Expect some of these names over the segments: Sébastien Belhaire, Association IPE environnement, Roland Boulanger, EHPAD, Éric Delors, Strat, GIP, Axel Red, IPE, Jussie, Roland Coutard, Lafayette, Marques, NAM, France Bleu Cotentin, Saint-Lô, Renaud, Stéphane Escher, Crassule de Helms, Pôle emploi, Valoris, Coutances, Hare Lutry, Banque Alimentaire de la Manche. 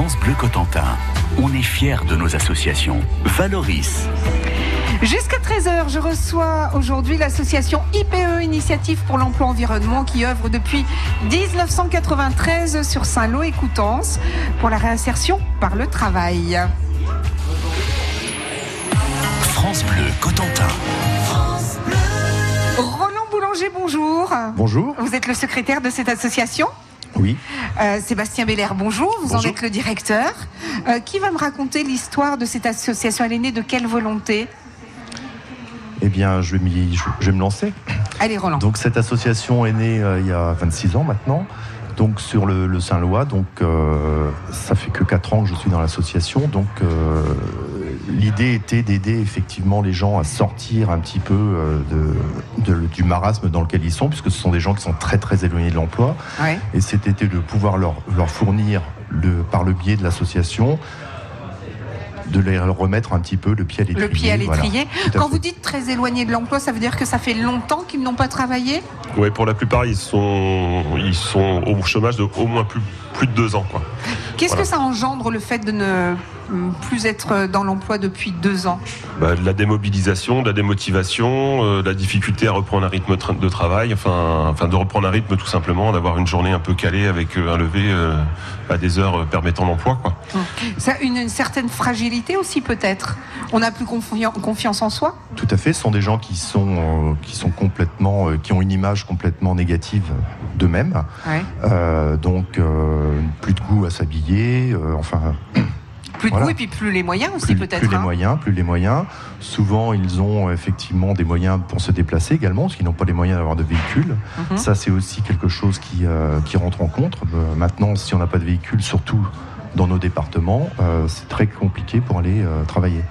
France Bleu Cotentin. On est fiers de nos associations. Valoris. Jusqu'à 13h, je reçois aujourd'hui l'association IPE, Initiative pour l'emploi environnement, qui œuvre depuis 1993 sur Saint-Lô et Coutances pour la réinsertion par le travail. France Bleu Cotentin. France Bleu. Roland Boulanger, bonjour. Bonjour. Vous êtes le secrétaire de cette association ? Oui. Sébastien Belhaire, bonjour. Vous en êtes le directeur. Qui va me raconter l'histoire de cette association ? Elle est née de quelle volonté ? Eh bien, je vais me lancer. Allez, Roland. Donc, cette association est née il y a 26 ans maintenant, donc sur le Saint-Lois. Donc, ça fait que 4 ans que je suis dans l'association. Donc, l'idée était d'aider effectivement les gens à sortir un petit peu du marasme dans lequel ils sont, puisque ce sont des gens qui sont très, très éloignés de l'emploi. Ouais. Et c'était de pouvoir leur fournir, par le biais de l'association, de les remettre un petit peu le pied à l'étrier. Le pied à l'étrier. Voilà. Quand vous dites très éloigné de l'emploi, ça veut dire que ça fait longtemps qu'ils n'ont pas travaillé ? Oui, pour la plupart, ils sont au chômage de au moins plus de 2 ans. Quoi. Qu'est-ce que ça engendre, le fait de ne plus être dans l'emploi depuis 2 ans ? De la démobilisation, de la démotivation, de la difficulté à reprendre un rythme de travail, enfin de reprendre un rythme tout simplement, d'avoir une journée un peu calée avec un lever à des heures permettant l'emploi. Quoi. Ça, une certaine fragilité aussi peut-être ? On n'a plus confiance en soi ? Tout à fait, ce sont des gens qui ont une image complètement négative d'eux-mêmes, ouais. Plus de goût à s'habiller, plus de goût et puis plus les moyens aussi peut-être. Plus les moyens. Souvent, ils ont effectivement des moyens pour se déplacer également, parce qu'ils n'ont pas les moyens d'avoir de véhicule. Mm-hmm. Ça, c'est aussi quelque chose qui rentre en compte. Maintenant, si on n'a pas de véhicule, surtout dans nos départements, c'est très compliqué pour aller travailler.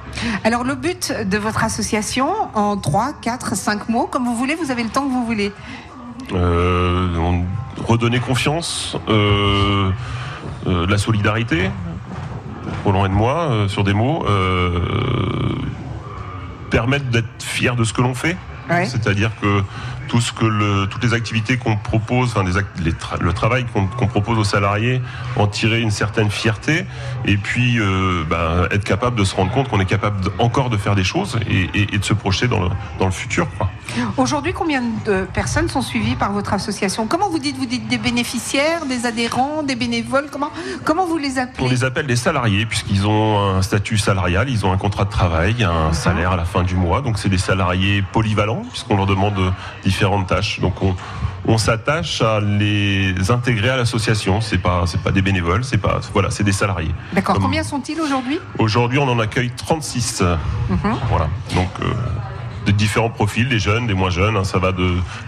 Alors, le but de votre association, en 3, 4, 5 mots, comme vous voulez, vous avez le temps que vous voulez. Redonner confiance, la solidarité, Roland et de moi, sur des mots, permettre d'être fier de ce que l'on fait. Ouais. C'est-à-dire que toutes les activités qu'on propose, le travail qu'on propose aux salariés, en tirer une certaine fierté, et puis être capable de se rendre compte qu'on est capable encore de faire des choses et de se projeter dans le futur. Quoi. Aujourd'hui, combien de personnes sont suivies par votre association ? Comment vous dites ? Vous dites des bénéficiaires, des adhérents, des bénévoles ? Comment vous les appelez ? On les appelle des salariés, puisqu'ils ont un statut salarial, ils ont un contrat de travail, un salaire à la fin du mois, donc c'est des salariés polyvalents, puisqu'on leur demande différentes tâches. Donc on s'attache à les intégrer à l'association. C'est pas des bénévoles, c'est des salariés. D'accord. Combien sont-ils aujourd'hui ? Aujourd'hui, on en accueille 36. Mm-hmm. Voilà. Donc de différents profils, des jeunes, des moins jeunes. Hein, ça va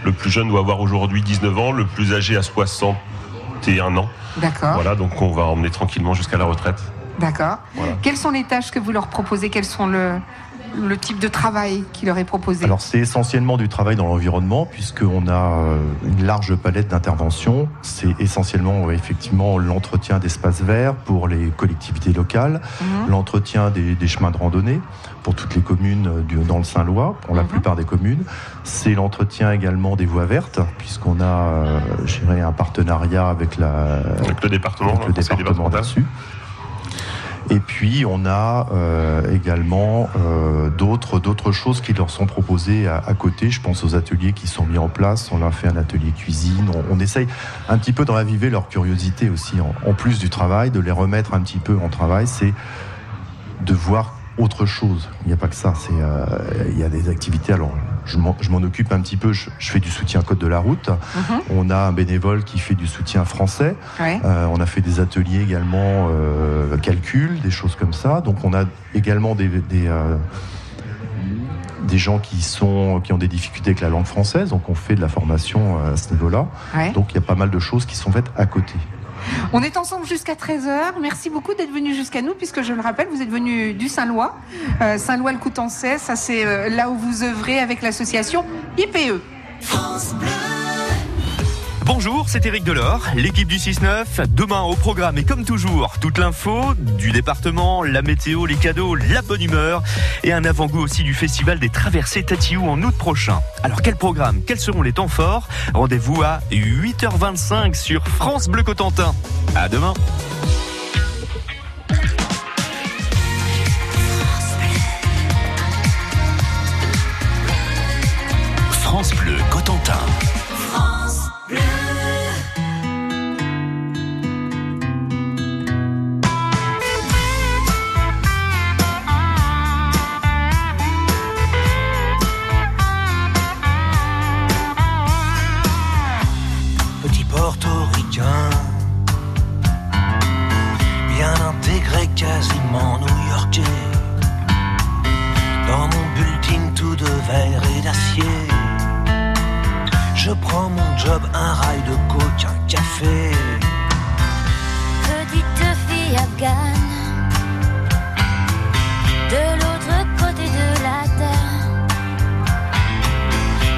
le plus jeune doit avoir aujourd'hui 19 ans, le plus âgé à 61 ans. D'accord. Voilà. Donc on va emmener tranquillement jusqu'à la retraite. D'accord. Voilà. Quelles sont les tâches que vous leur proposez ? Quelles sont le type de travail qui leur est proposé ? Alors c'est essentiellement du travail dans l'environnement, puisqu'on a une large palette d'interventions. C'est essentiellement effectivement l'entretien d'espaces verts pour les collectivités locales, l'entretien des chemins de randonnée pour toutes les communes dans le Saint-Lois, pour la plupart des communes. C'est l'entretien également des voies vertes, puisqu'on a un partenariat avec le département, avec le département là-dessus. Et puis, on a également d'autres choses qui leur sont proposées à côté. Je pense aux ateliers qui sont mis en place. On leur fait un atelier cuisine. On essaye un petit peu de raviver leur curiosité aussi, en plus du travail, de les remettre un petit peu en travail. C'est de voir autre chose. Il n'y a pas que ça. Il y a des activités. Alors, je m'en occupe un petit peu. Je fais du soutien Code de la route. Mm-hmm. On a un bénévole qui fait du soutien français. Ouais. On a fait des ateliers également calcul, des choses comme ça. Donc on a également des gens qui ont des difficultés avec la langue française. Donc on fait de la formation à ce niveau-là. Ouais. Donc il y a pas mal de choses qui sont faites à côté. On est ensemble jusqu'à 13h. Merci beaucoup d'être venu jusqu'à nous, puisque je le rappelle, vous êtes venu du Saint-Lois, Saint-Lois-le-Coutançais. Ça, c'est là où vous œuvrez avec l'association IPE. France Bleu. Bonjour, c'est Éric Delors, l'équipe du 6-9. Demain au programme, et comme toujours, toute l'info du département, la météo, les cadeaux, la bonne humeur et un avant-goût aussi du festival des traversées Tatiou en août prochain. Alors quel programme ? Quels seront les temps forts ? Rendez-vous à 8h25 sur France Bleu Cotentin. À demain. Intégré quasiment new-yorkais. Dans mon building tout de verre et d'acier. Je prends mon job, un rail de coke, un café. Petite fille afghane, de l'autre côté de la terre.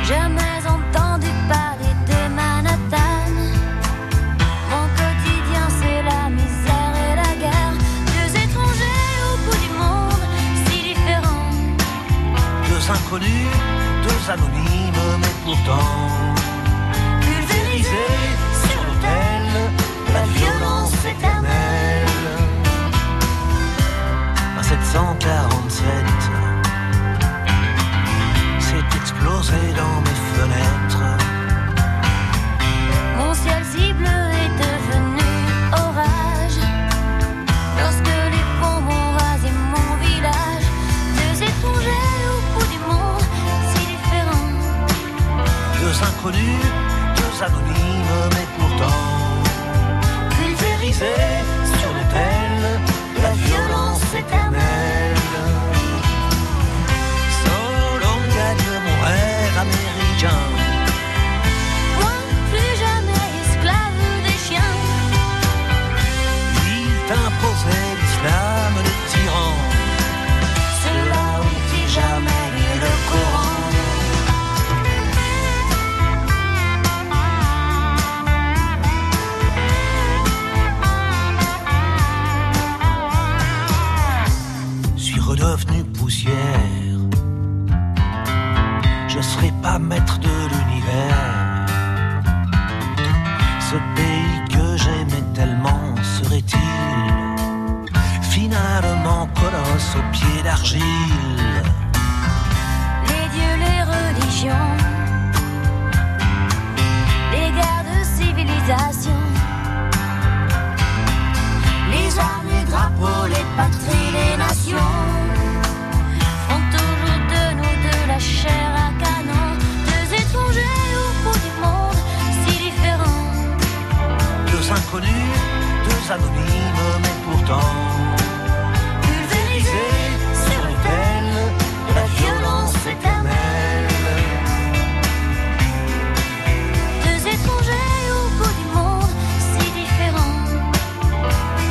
Jamais entendu parler de Manhattan. Mon quotidien c'est la misère et la guerre. Deux étrangers au bout du monde, si différents. Deux inconnus, deux anonymes, mais pourtant pulvérisés sur l'autel de la violence éternelle. 747, c'est explosé dans mes fenêtres. Mon ciel cible est devenu orage. Lorsque les bombes ont rasé mon village. Deux étrangers au bout du monde, si différents. Deux inconnus, deux anonymes, mais pourtant pulvérisés sur l'autel de la violence. Éternel. Solo gagne mon rêve américain. Moi, plus jamais esclave des chiens. Il t'imposait l'islam, le tyran. Cela oublie jamais le Coran. Devenu poussière, je serai pas maître de l'univers. Ce pays que j'aimais tellement serait-il finalement colosse aux pieds d'argile. Les dieux, les religions, les guerres de civilisation, les armes, les drapeaux, les patries, les nations. La chair à canon, deux étrangers au bout du monde, si différents. Deux inconnus, deux anonymes, mais pourtant pulvérisés sur l'autel de la violence éternelle. Deux étrangers au bout du monde, si différents.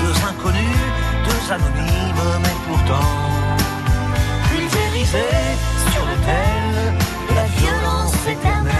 Deux inconnus, deux anonymes, mais pourtant pulvérisés. La violence éternelle.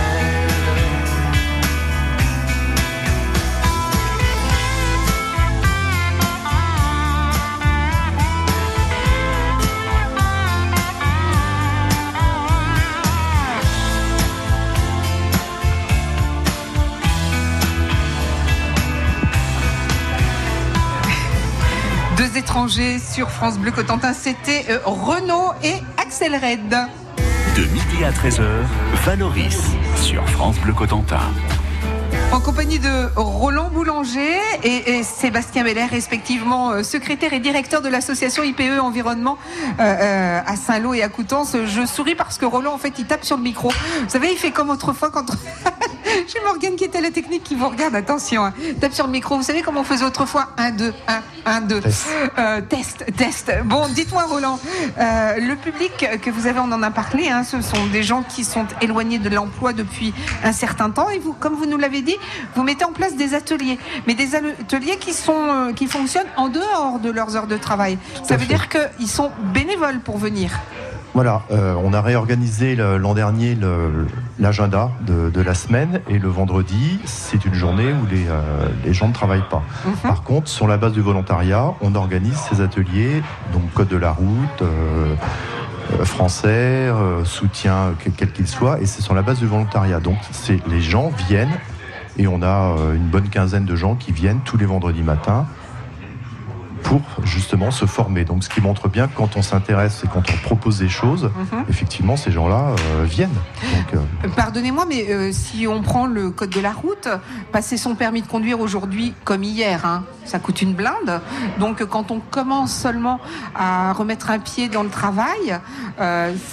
Deux étrangers sur France Bleu Cotentin, c'était Renaud et Axel Red. De midi à 13h, Valoris sur France Bleu Cotentin. En compagnie de Roland Boulanger et Sébastien Belhaire, respectivement secrétaire et directeur de l'association IPE environnement à Saint-Lô et à Coutances. Je souris parce que Roland, en fait, il tape sur le micro. Vous savez, il fait comme autrefois quand... J'ai Morgane qui est à la technique qui vous regarde, attention, hein. Tape sur le micro, vous savez comment on faisait autrefois 1, 2, 1, 1, 2, test. Bon, dites-moi Roland, le public que vous avez, on en a parlé, hein, ce sont des gens qui sont éloignés de l'emploi depuis un certain temps et vous, comme vous nous l'avez dit, vous mettez en place des ateliers, mais des ateliers qui fonctionnent en dehors de leurs heures de travail. Ça veut dire qu'ils sont bénévoles pour venir. Voilà, on a réorganisé l'an dernier l'agenda de la semaine et le vendredi, c'est une journée où les gens ne travaillent pas. Par contre, sur la base du volontariat, on organise ces ateliers, donc code de la route, français, soutien, quel qu'il soit, et c'est sur la base du volontariat. Donc les gens viennent et on a une bonne quinzaine de gens qui viennent tous les vendredis matins pour justement se former. Donc ce qui montre bien que quand on s'intéresse et quand on propose des choses, effectivement ces gens-là viennent. Donc, pardonnez-moi, mais si on prend le code de la route, passer son permis de conduire aujourd'hui comme hier, hein, ça coûte une blinde. Donc quand on commence seulement à remettre un pied dans le travail,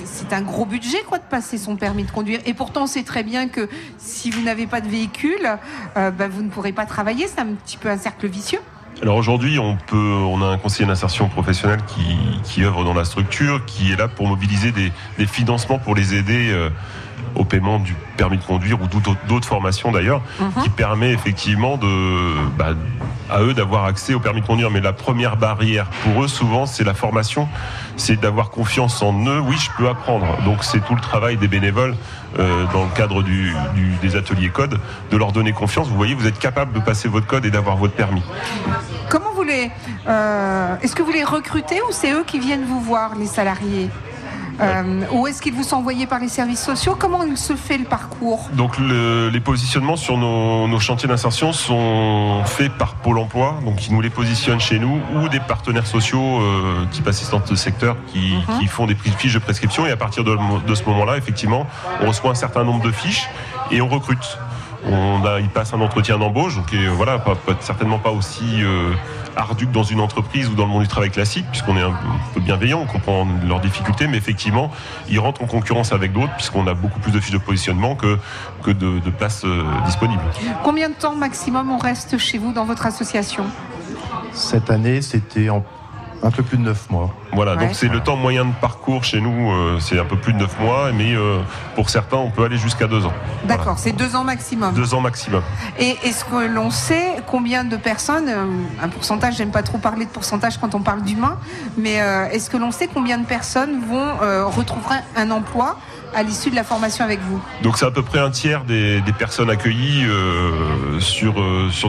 c'est un gros budget quoi de passer son permis de conduire. Et pourtant on sait très bien que si vous n'avez pas de véhicule, vous ne pourrez pas travailler, c'est un petit peu un cercle vicieux. Alors aujourd'hui, on a un conseiller d'insertion professionnelle qui œuvre dans la structure, qui est là pour mobiliser des financements pour les aider au paiement du permis de conduire ou d'autres formations d'ailleurs, qui permet effectivement à eux d'avoir accès au permis de conduire. Mais la première barrière pour eux souvent, c'est la formation, c'est d'avoir confiance en eux. Oui, je peux apprendre. Donc c'est tout le travail des bénévoles dans le cadre des ateliers code, de leur donner confiance. Vous voyez, vous êtes capable de passer votre code et d'avoir votre permis. Comment vous les est-ce que vous les recrutez ou c'est eux qui viennent vous voir, les salariés? Ou est-ce qu'ils vous sont envoyés par les services sociaux? Comment il se fait le parcours? Donc les positionnements sur nos chantiers d'insertion sont faits par Pôle emploi, donc ils nous les positionnent chez nous, ou des partenaires sociaux type assistantes de secteur qui font des fiches de prescription, et à partir de ce moment-là, effectivement, on reçoit un certain nombre de fiches et on recrute. Ils passent un entretien d'embauche, donc voilà, certainement pas aussi ardu que dans une entreprise ou dans le monde du travail classique, puisqu'on est un peu bienveillant, on comprend leurs difficultés, mais effectivement, ils rentrent en concurrence avec d'autres, puisqu'on a beaucoup plus de fiches de positionnement que de places disponibles. Combien de temps maximum on reste chez vous dans votre association? Cette année, c'était un peu plus de 9 mois. Voilà, ouais. Donc c'est le temps moyen de parcours chez nous, c'est un peu plus de 9 mois, mais pour certains, on peut aller jusqu'à 2 ans. D'accord, voilà. C'est 2 ans maximum. 2 ans maximum. Et est-ce que l'on sait combien de personnes, un pourcentage, j'aime pas trop parler de pourcentage quand on parle d'humains, mais est-ce que l'on sait combien de personnes vont retrouver un emploi à l'issue de la formation avec vous? Donc c'est à peu près un tiers des personnes accueillies sur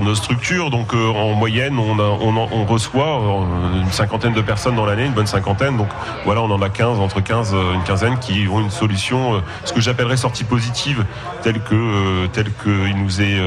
nos structures. Donc en moyenne, on reçoit une cinquantaine de personnes dans l'année, une bonne cinquantaine. Donc voilà, on en a 15, entre 15 et une quinzaine qui ont une solution, ce que j'appellerais sortie positive, telle que il nous est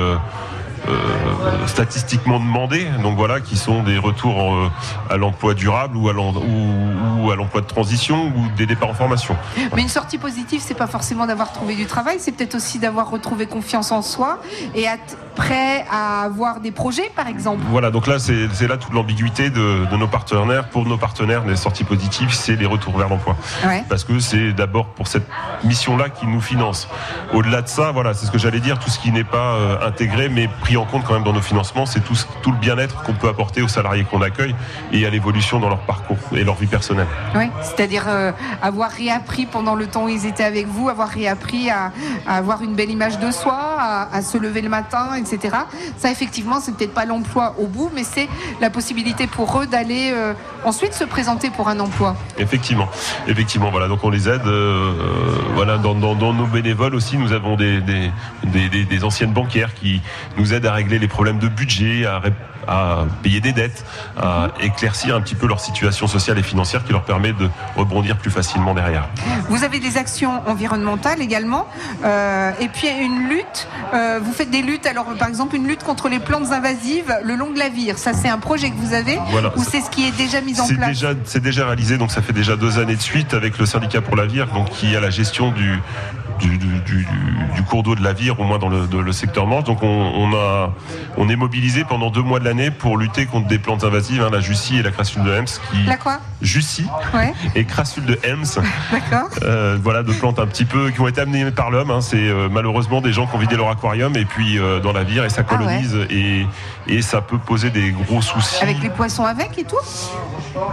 statistiquement demandés, donc voilà, qui sont des retours à l'emploi durable ou à l'emploi de transition ou des départs en formation. Voilà. Mais une sortie positive, c'est pas forcément d'avoir trouvé du travail, c'est peut-être aussi d'avoir retrouvé confiance en soi et être prêt à avoir des projets, par exemple. Voilà, donc là, c'est là toute l'ambiguïté de nos partenaires. Pour nos partenaires, les sorties positives, c'est les retours vers l'emploi. Ouais. Parce que c'est d'abord pour cette mission-là qu'ils nous financent. Au-delà de ça, voilà, c'est ce que j'allais dire, tout ce qui n'est pas intégré, mais pris en compte quand même dans nos financements, c'est tout le bien-être qu'on peut apporter aux salariés qu'on accueille et à l'évolution dans leur parcours et leur vie personnelle. Oui, c'est-à-dire avoir réappris pendant le temps où ils étaient avec vous, avoir réappris à avoir une belle image de soi, à se lever le matin, etc. Ça, effectivement, c'est peut-être pas l'emploi au bout, mais c'est la possibilité pour eux d'aller ensuite se présenter pour un emploi. Effectivement, voilà, donc on les aide. Voilà, dans nos bénévoles aussi, nous avons des anciennes banquières qui nous aident à régler les problèmes de budget, à payer des dettes, à éclaircir un petit peu leur situation sociale et financière qui leur permet de rebondir plus facilement derrière. Vous avez des actions environnementales également, et puis une lutte, vous faites des luttes, alors par exemple une lutte contre les plantes invasives le long de la Vire, ça c'est un projet que vous avez, voilà, ou c'est ce qui est déjà mis en place? C'est déjà réalisé, donc ça fait déjà 2 années de suite avec le syndicat pour la Vire, donc qui a la gestion du cours d'eau de la Vire, au moins dans le secteur Manche. Donc on est mobilisé pendant 2 mois de l'année pour lutter contre des plantes invasives, hein, la Jussie et la Crassule de Helms. La quoi? Jussie, ouais. Et Crassule de Helms. D'accord. Voilà, deux plantes un petit peu qui ont été amenées par l'homme, hein. C'est malheureusement des gens qui ont vidé leur aquarium et puis dans la Vire, et ça colonise, ah ouais. et ça peut poser des gros soucis. Avec les poissons avec et tout?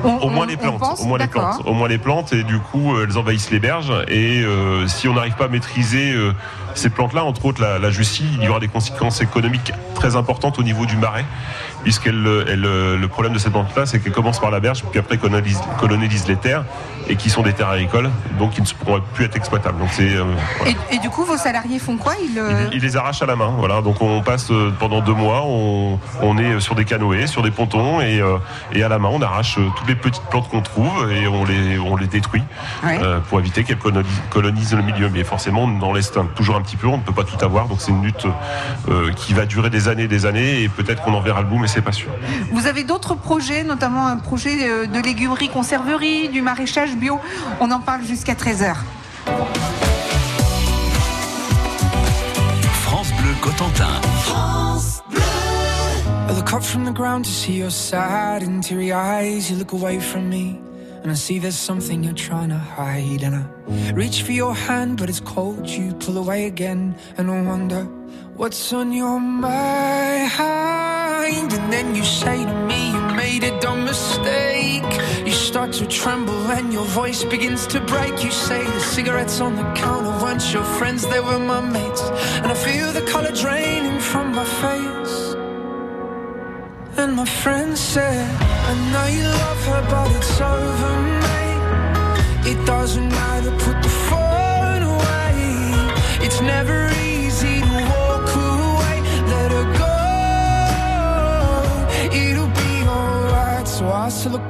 Au moins les plantes, et du coup elles envahissent les berges, et si on n'arrive pas à maîtriser ces plantes-là, entre autres la Jussie, il y aura des conséquences économiques très importantes au niveau du marais, puisque le problème de cette plante-là, c'est qu'elle commence par la berge, puis après colonise les terres, et qui sont des terres agricoles, donc qui ne pourront plus être exploitables. Donc c'est, voilà. Et du coup, vos salariés font quoi? Ils les arrachent à la main, voilà. Donc on passe pendant 2 mois, on est sur des canoës, sur des pontons, et à la main, on arrache toutes les petites plantes qu'on trouve, et on les détruit, ouais. Pour éviter qu'elles colonisent le milieu. Mais forcément, on en laisse toujours un petit peu, on ne peut pas tout avoir, donc c'est une lutte qui va durer des années, et peut-être qu'on en verra le bout, mais c'est pas sûr. Vous avez d'autres projets, notamment un projet de légumerie, conserverie, du maraîchage bio. On en parle jusqu'à 13h. France Bleu Cotentin. France Bleu. I look up from the ground to see your sad and teary eyes. You look away from me and I see there's something you're trying to hide. And I reach for your hand, but it's cold. You pull away again and I wonder what's on your mind. mind, and then you say to me you made a dumb mistake. You start to tremble and your voice begins to break. You say the cigarettes on the counter weren't your friends, they were my mates. And I feel the color draining from my face. And my friend said, I know you love her but it's over, mate. It doesn't matter, put the phone away. It's never easy to walk away. Let her go, it'll be alright. So I still look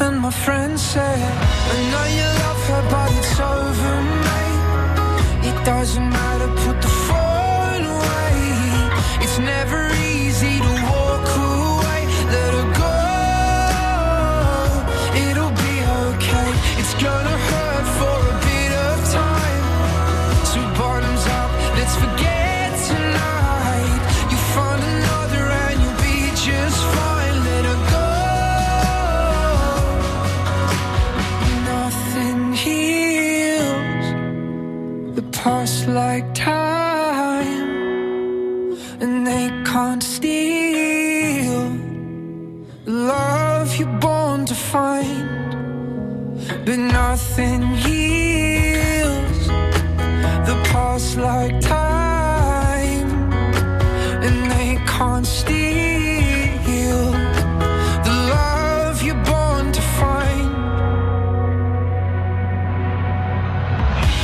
And my friend said, I know you love her but it's over, mate. It doesn't matter, put the phone away. It's never easy to walk away. Let her go, it'll be okay. It's gonna hurt for a bit of time. So bottoms up, let's forget tonight. You find another and you'll be just fine. Let her go, past like time, and they can't steal the love you're born to find. But nothing heals the past like time, and they can't steal the love you're born to find.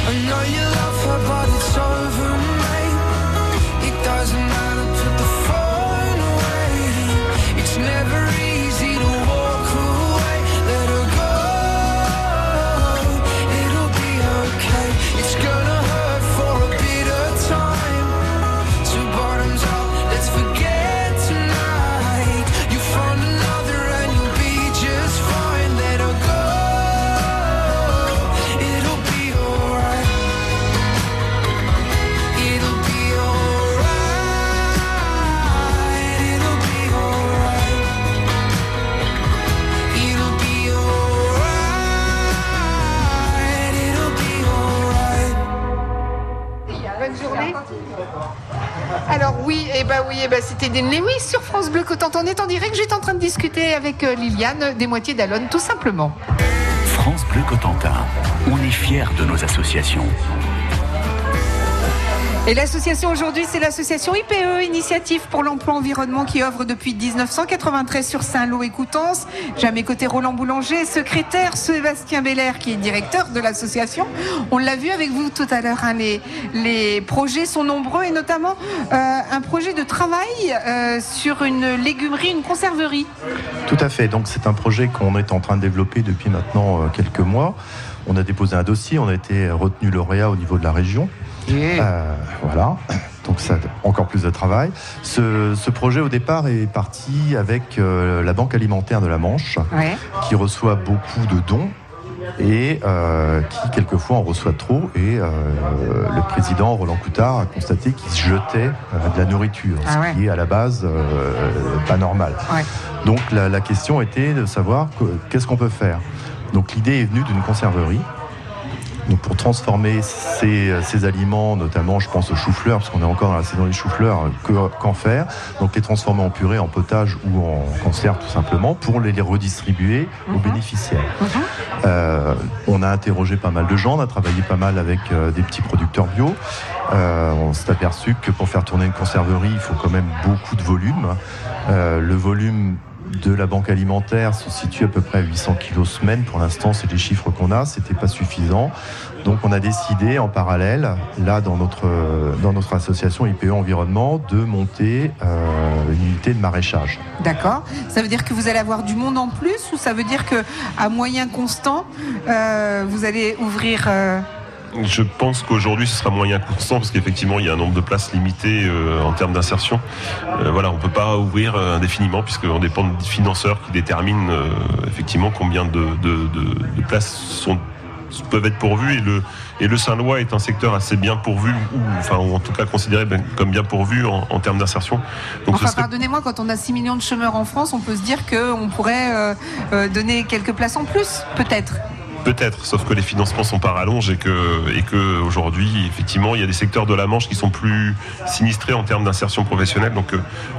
I know you love her, but it's over, mate. It doesn't matter, put the phone away. It's never easy to walk away. Let her go, it'll be okay. It's gonna hurt for a bit of time. So bottoms up, let's forget tonight. You find another and you'll be just fine. Let her go, it'll be alright. It'll be alright, it'll be alright. It'll be alright, it'll be alright. Bonne journée. Alors oui, c'était des Lewis sur France Bleu Cotentin. On est en direct, j'étais en train de discuter avec Liliane des moitiés d'Alonne, tout simplement. France Bleu Cotentin, on est fiers de nos associations. Et l'association aujourd'hui, c'est l'association IPE, Initiative pour l'emploi environnement, qui œuvre depuis 1993 sur Saint-Lô et Coutances. J'ai à mes côtés Roland Boulanger, secrétaire, Sébastien Belhaire, qui est directeur de l'association. On l'a vu avec vous tout à l'heure, hein, les projets sont nombreux, et notamment un projet de travail sur une légumerie, une conserverie. Tout à fait, donc c'est un projet qu'on est en train de développer depuis maintenant quelques mois. On a déposé un dossier, on a été retenu lauréat au niveau de la région. Voilà, donc ça encore plus de travail. Ce projet au départ est parti avec la Banque Alimentaire de la Manche, ouais, qui reçoit beaucoup de dons et qui quelquefois en reçoit trop, et le président Roland Coutard a constaté qu'il se jetait de la nourriture, ah ouais, ce qui est à la base pas normal. Ouais. Donc la question était de savoir qu'est-ce qu'on peut faire. Donc l'idée est venue d'une conserverie. Donc pour transformer ces aliments, notamment je pense aux choux-fleurs, parce qu'on est encore dans la saison des choux-fleurs, qu'en faire? Donc les transformer en purée, en potage ou en conserve tout simplement, pour les redistribuer aux bénéficiaires. On a interrogé pas mal de gens, on a travaillé pas mal avec des petits producteurs bio. On s'est aperçu que pour faire tourner une conserverie, il faut quand même beaucoup de volume. Le volume de la banque alimentaire se situe à peu près à 800 kilos semaine. Pour l'instant, c'est les chiffres qu'on a, c'était pas suffisant. Donc on a décidé en parallèle, là dans notre association IPE environnement, de monter une unité de maraîchage. D'accord. Ça veut dire que vous allez avoir du monde en plus, ou ça veut dire que à moyen constant, vous allez ouvrir Je pense qu'aujourd'hui ce sera moyen constant parce qu'effectivement il y a un nombre de places limitées en termes d'insertion. Voilà, on ne peut pas ouvrir indéfiniment puisqu'on dépend de financeurs qui déterminent effectivement combien de places peuvent être pourvues, et le Saint-Lô est un secteur assez bien pourvu, ou en tout cas considéré comme bien pourvu en termes d'insertion. Donc pardonnez-moi, quand on a 6 millions de chômeurs en France, on peut se dire qu'on pourrait donner quelques places en plus, peut-être. Peut-être, sauf que les financements sont par rallonge et que aujourd'hui, effectivement, il y a des secteurs de la Manche qui sont plus sinistrés en termes d'insertion professionnelle, donc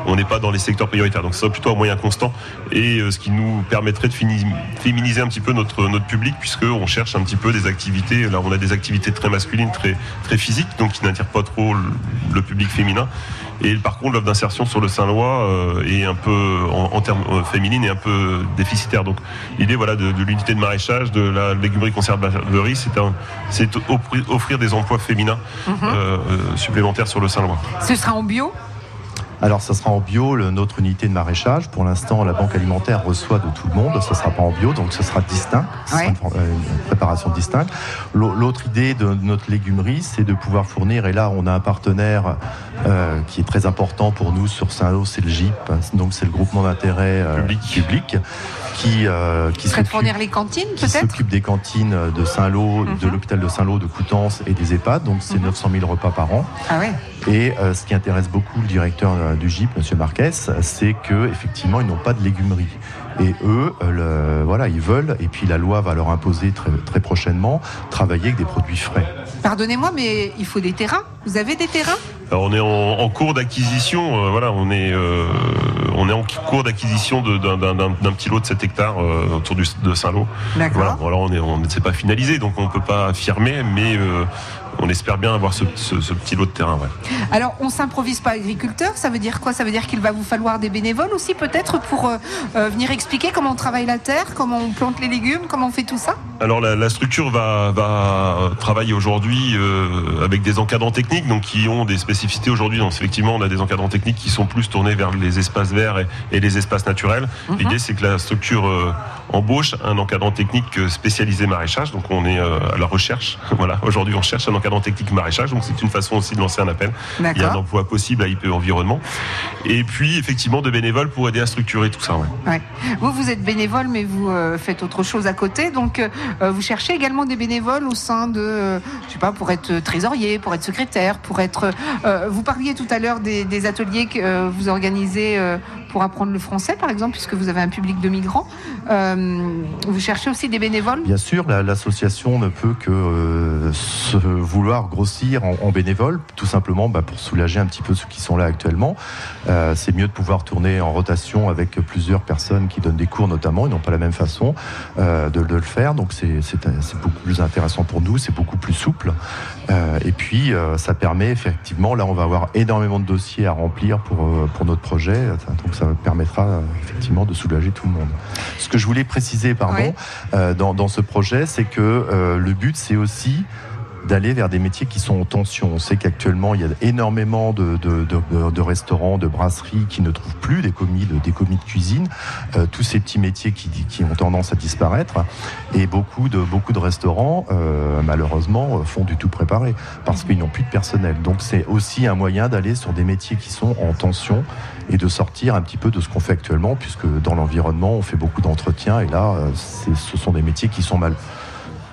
on n'est pas dans les secteurs prioritaires, donc ça sera plutôt à moyen constant, et ce qui nous permettrait de féminiser un petit peu notre public, puisqu'on cherche un petit peu des activités. Là on a des activités très masculines, très, très physiques, donc qui n'attirent pas trop le public féminin. Et par contre, l'offre d'insertion sur le Saint-Lô est un peu, en termes féminines, est un peu déficitaire. Donc l'idée, voilà, de l'unité de maraîchage, de la légumerie conserverie, c'est offrir des emplois féminins supplémentaires sur le Saint-Lô. Ce sera en bio ? Alors ça sera en bio, notre unité de maraîchage. Pour l'instant, la Banque Alimentaire reçoit de tout le monde, ça ne sera pas en bio, donc ça sera distinct, ouais. Ce sera une préparation distincte. L'autre idée de notre légumerie, c'est de pouvoir fournir, et là on a un partenaire qui est très important pour nous sur Saint-Lô, c'est le GIP, donc c'est le groupement d'intérêt public qui fournir les cantines, peut-être, qui s'occupe des cantines de Saint-Lô, de l'hôpital de Saint-Lô, de Coutances et des EHPAD, donc c'est 900 000 repas par an. Ah ouais. Et ce qui intéresse beaucoup le directeur du GIP, M. Marques, c'est qu'effectivement, ils n'ont pas de légumerie. Et eux, ils veulent, et puis la loi va leur imposer très, très prochainement, travailler avec des produits frais. Pardonnez-moi, mais il faut des terrains. Vous avez des terrains ? Alors, on est en cours d'acquisition, on est en cours d'acquisition d'un petit lot de 7 hectares autour de Saint-Lô. D'accord. Voilà, on ne s'est pas finalisé, donc on ne peut pas affirmer, mais on espère bien avoir ce petit lot de terrain. Ouais. Alors, on ne s'improvise pas agriculteur, ça veut dire quoi ? Ça veut dire qu'il va vous falloir des bénévoles aussi, peut-être, pour venir expliquer comment on travaille la terre, comment on plante les légumes, comment on fait tout ça ? Alors, la structure va travailler aujourd'hui avec des encadrants techniques, donc qui ont des spécificités aujourd'hui. Donc, effectivement, on a des encadrants techniques qui sont plus tournés vers les espaces verts et les espaces naturels. L'idée, c'est que la structure embauche un encadrant technique spécialisé maraîchage. Donc, on est à la recherche. Voilà, aujourd'hui, on cherche un encadrant technique maraîchage. Donc, c'est une façon aussi de lancer un appel. D'accord. Il y a un emploi possible à IPE environnement. Et puis, effectivement, de bénévoles pour aider à structurer tout ça. Ouais. Ouais. Vous êtes bénévole, mais vous faites autre chose à côté. Donc, vous cherchez également des bénévoles au sein de, je sais pas, pour être trésorier, pour être secrétaire, pour être... vous parliez tout à l'heure des ateliers que vous organisez pour apprendre le français, par exemple, puisque vous avez un public de migrants. Vous cherchez aussi des bénévoles ? Bien sûr, l'association ne peut que se vouloir grossir en bénévoles, tout simplement pour soulager un petit peu ceux qui sont là actuellement. C'est mieux de pouvoir tourner en rotation avec plusieurs personnes qui donnent des cours, notamment, et non pas la même façon de le faire. Donc c'est beaucoup plus intéressant pour nous, c'est beaucoup plus souple. Et puis, ça permet effectivement, là on va avoir énormément de dossiers à remplir pour notre projet, donc ça permettra effectivement de soulager tout le monde. Ce que je voulais préciser, oui. Dans ce projet, c'est que le but, c'est aussi d'aller vers des métiers qui sont en tension. On sait qu'actuellement, il y a énormément de restaurants, de brasseries qui ne trouvent plus des commis de cuisine, tous ces petits métiers qui ont tendance à disparaître, et beaucoup de restaurants, malheureusement, font du tout préparé, parce qu'ils n'ont plus de personnel. Donc c'est aussi un moyen d'aller sur des métiers qui sont en tension, et de sortir un petit peu de ce qu'on fait actuellement, puisque dans l'environnement, on fait beaucoup d'entretiens, et là, ce sont des métiers qui sont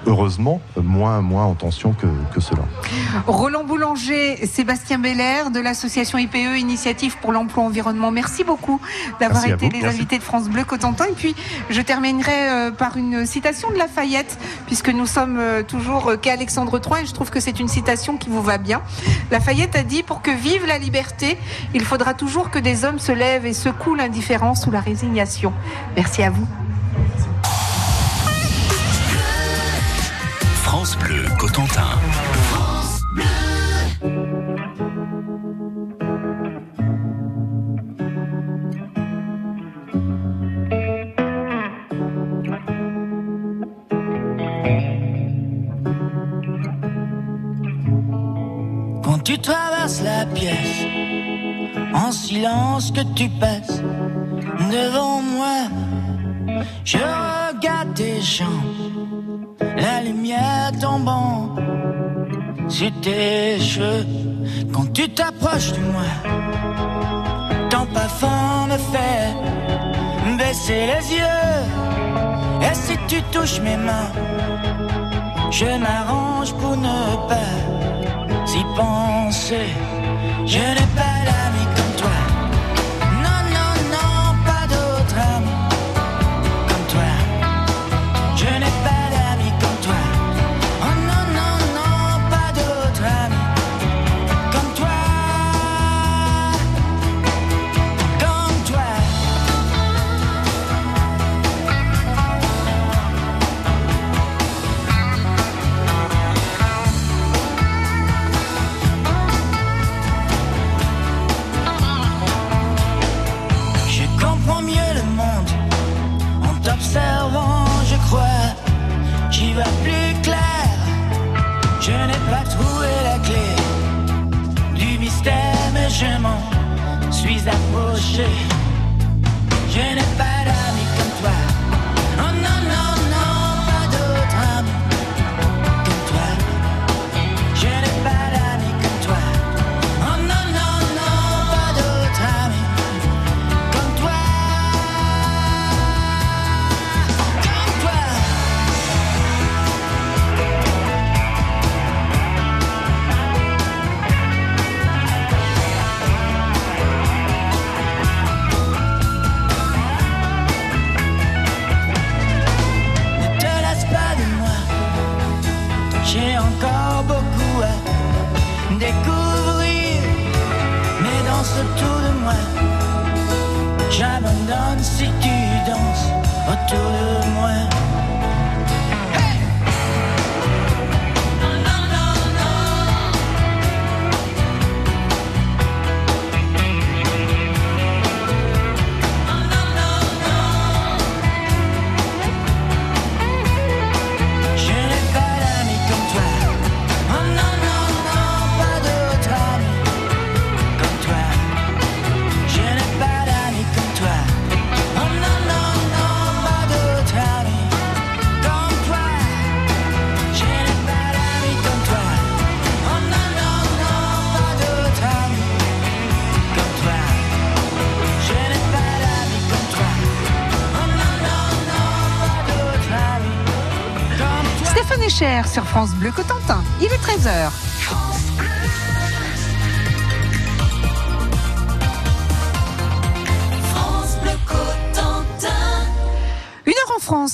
heureusement, moins en tension que cela. Roland Boulanger, Sébastien Belhaire de l'association IPE, Initiative pour l'emploi environnement. Merci beaucoup d'avoir été les invités de France Bleu Cotentin. Et puis, je terminerai par une citation de Lafayette, puisque nous sommes toujours qu'à Alexandre III, et je trouve que c'est une citation qui vous va bien. Lafayette a dit « Pour que vive la liberté, il faudra toujours que des hommes se lèvent et secouent l'indifférence ou la résignation. » Merci à vous. France Bleu Cotentin. France Bleu. Quand tu traverses la pièce, en silence que tu passes devant moi, Je regarde tes jambes, la lumière tombant sur tes cheveux. Quand tu t'approches de moi, ton parfum me fait baisser les yeux. Et si tu touches mes mains, je m'arrange pour ne pas y penser. Je n'ai pas l'ami comme toi. Non, non, non, pas d'autre ami comme toi. Je n'ai pas d'ami comme toi. Oh non, non, non, pas d'autre ami comme toi. Comme toi. Je comprends mieux le monde en t'observant, je crois. J'y vois plus clair, je n'ai pas trouvé la clé du mystère, mais je m'en suis approché. Je n'ai pas d'ami comme toi. Oh non, non, non, pas d'autre ami comme toi. Je n'ai pas d'ami comme toi. Oh non, non, non, pas d'autre ami comme toi. Comme toi. Ne te lasse pas de moi, j'ai encore beaucoup à découvrir. Mais danse autour de moi, j'abandonne si tu danses autour de moi. Je n'ai pas d'ami comme toi. Oh non, non, non, pas d'autre ami comme toi. Je n'ai pas d'ami comme toi. Oh non, non, non, pas d'autre ami comme toi. Je n'ai pas d'ami comme toi. Oh non, non, non, pas d'autre ami comme toi. Je n'ai pas d'ami comme toi. Oh non, non, non, pas d'autre ami comme toi. Stéphane Escher sur France Bleu Cotentin, il est 13h. France Bleu Cotentin. Une heure en France.